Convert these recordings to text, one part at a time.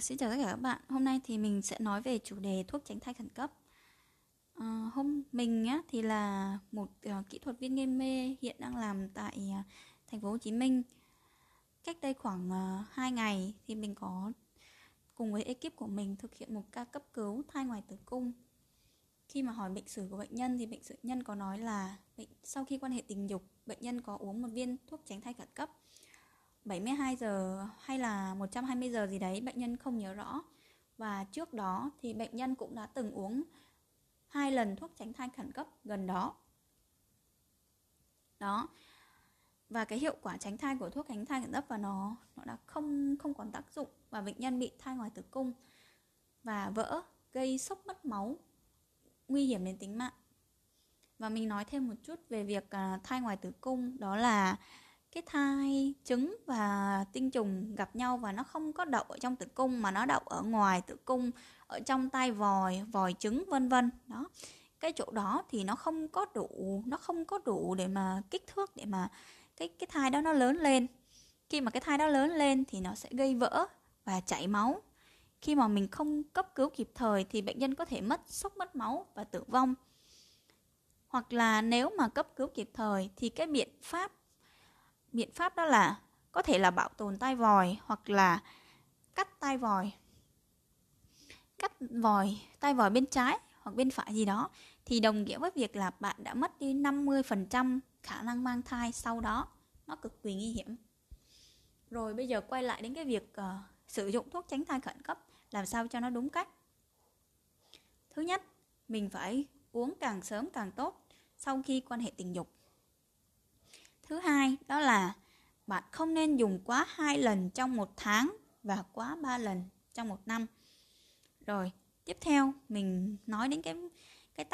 Xin chào tất cả các bạn. Hôm nay thì mình sẽ nói về chủ đề thuốc tránh thai khẩn cấp. Mình thì là một kỹ thuật viên gây mê hiện đang làm tại thành phố Hồ Chí Minh. Cách đây khoảng 2 ngày thì mình có cùng với ekip của mình thực hiện một ca cấp cứu thai ngoài tử cung. Khi mà hỏi bệnh sử của bệnh nhân thì bệnh nhân có nói là sau khi quan hệ tình dục, bệnh nhân có uống một viên thuốc tránh thai khẩn cấp 72 giờ hay là 120 giờ gì đấy, bệnh nhân không nhớ rõ. Và trước đó thì bệnh nhân cũng đã từng uống 2 lần thuốc tránh thai khẩn cấp gần đó. Và cái hiệu quả tránh thai của thuốc tránh thai khẩn cấp và nó đã không còn tác dụng, và bệnh nhân bị thai ngoài tử cung và vỡ, gây sốc mất máu, nguy hiểm đến tính mạng. Và mình nói thêm một chút về việc thai ngoài tử cung, đó là cái thai trứng và tinh trùng gặp nhau và nó không có đậu ở trong tử cung mà nó đậu ở ngoài tử cung, ở trong tai vòi trứng vân vân. Đó. Cái chỗ đó thì nó không có đủ để mà kích thước để mà cái thai đó nó lớn lên. Khi mà cái thai đó lớn lên thì nó sẽ gây vỡ và chảy máu. Khi mà mình không cấp cứu kịp thời thì bệnh nhân có thể mất máu và tử vong. Hoặc là nếu mà cấp cứu kịp thời thì cái biện pháp đó là có thể là bảo tồn tai vòi hoặc là cắt vòi tai vòi bên trái hoặc bên phải gì đó, thì đồng nghĩa với việc là bạn đã mất đi 50% khả năng mang thai sau đó. Nó cực kỳ nguy hiểm. Rồi bây giờ quay lại đến cái việc sử dụng thuốc tránh thai khẩn cấp làm sao cho nó đúng cách. Thứ nhất, mình phải uống càng sớm càng tốt sau khi quan hệ tình dục. Thứ hai, đó là bạn không nên dùng quá 2 lần trong 1 tháng và quá 3 lần trong 1 năm. Rồi, tiếp theo mình nói đến cái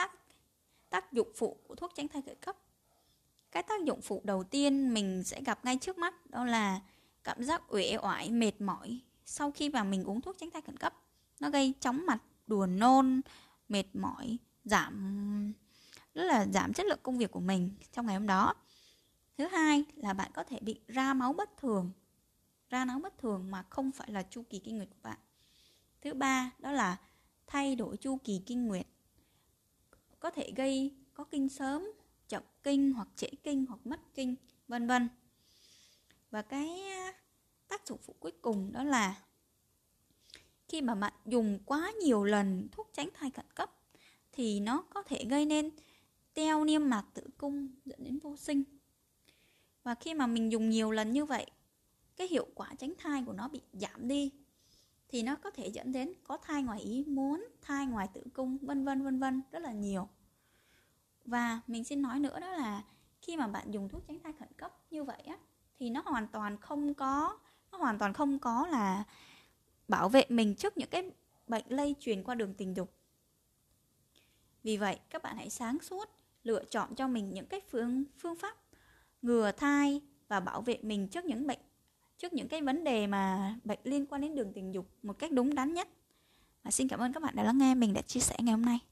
tác dụng phụ của thuốc tránh thai khẩn cấp. Cái tác dụng phụ đầu tiên mình sẽ gặp ngay trước mắt đó là cảm giác uể oải, mệt mỏi sau khi mà mình uống thuốc tránh thai khẩn cấp. Nó gây chóng mặt, đùa nôn, mệt mỏi, giảm chất lượng công việc của mình trong ngày hôm đó. Thứ hai là bạn có thể bị ra máu bất thường mà không phải là chu kỳ kinh nguyệt của bạn. Thứ ba đó là thay đổi chu kỳ kinh nguyệt, có thể gây có kinh sớm, chậm kinh hoặc trễ kinh hoặc mất kinh, vân vân. Và cái tác dụng phụ cuối cùng đó là khi mà bạn dùng quá nhiều lần thuốc tránh thai khẩn cấp thì nó có thể gây nên teo niêm mạc tử cung dẫn đến vô sinh. Và khi mà mình dùng nhiều lần như vậy, cái hiệu quả tránh thai của nó bị giảm đi, thì nó có thể dẫn đến có thai ngoài ý muốn, thai ngoài tử cung, vân vân, rất là nhiều. Và mình xin nói nữa đó là khi mà bạn dùng thuốc tránh thai khẩn cấp như vậy á, thì nó hoàn toàn không có là bảo vệ mình trước những cái bệnh lây truyền qua đường tình dục. Vì vậy các bạn hãy sáng suốt lựa chọn cho mình những cái phương pháp ngừa thai và bảo vệ mình trước những cái vấn đề mà bệnh liên quan đến đường tình dục một cách đúng đắn nhất. Và xin cảm ơn các bạn đã lắng nghe mình, đã chia sẻ ngày hôm nay.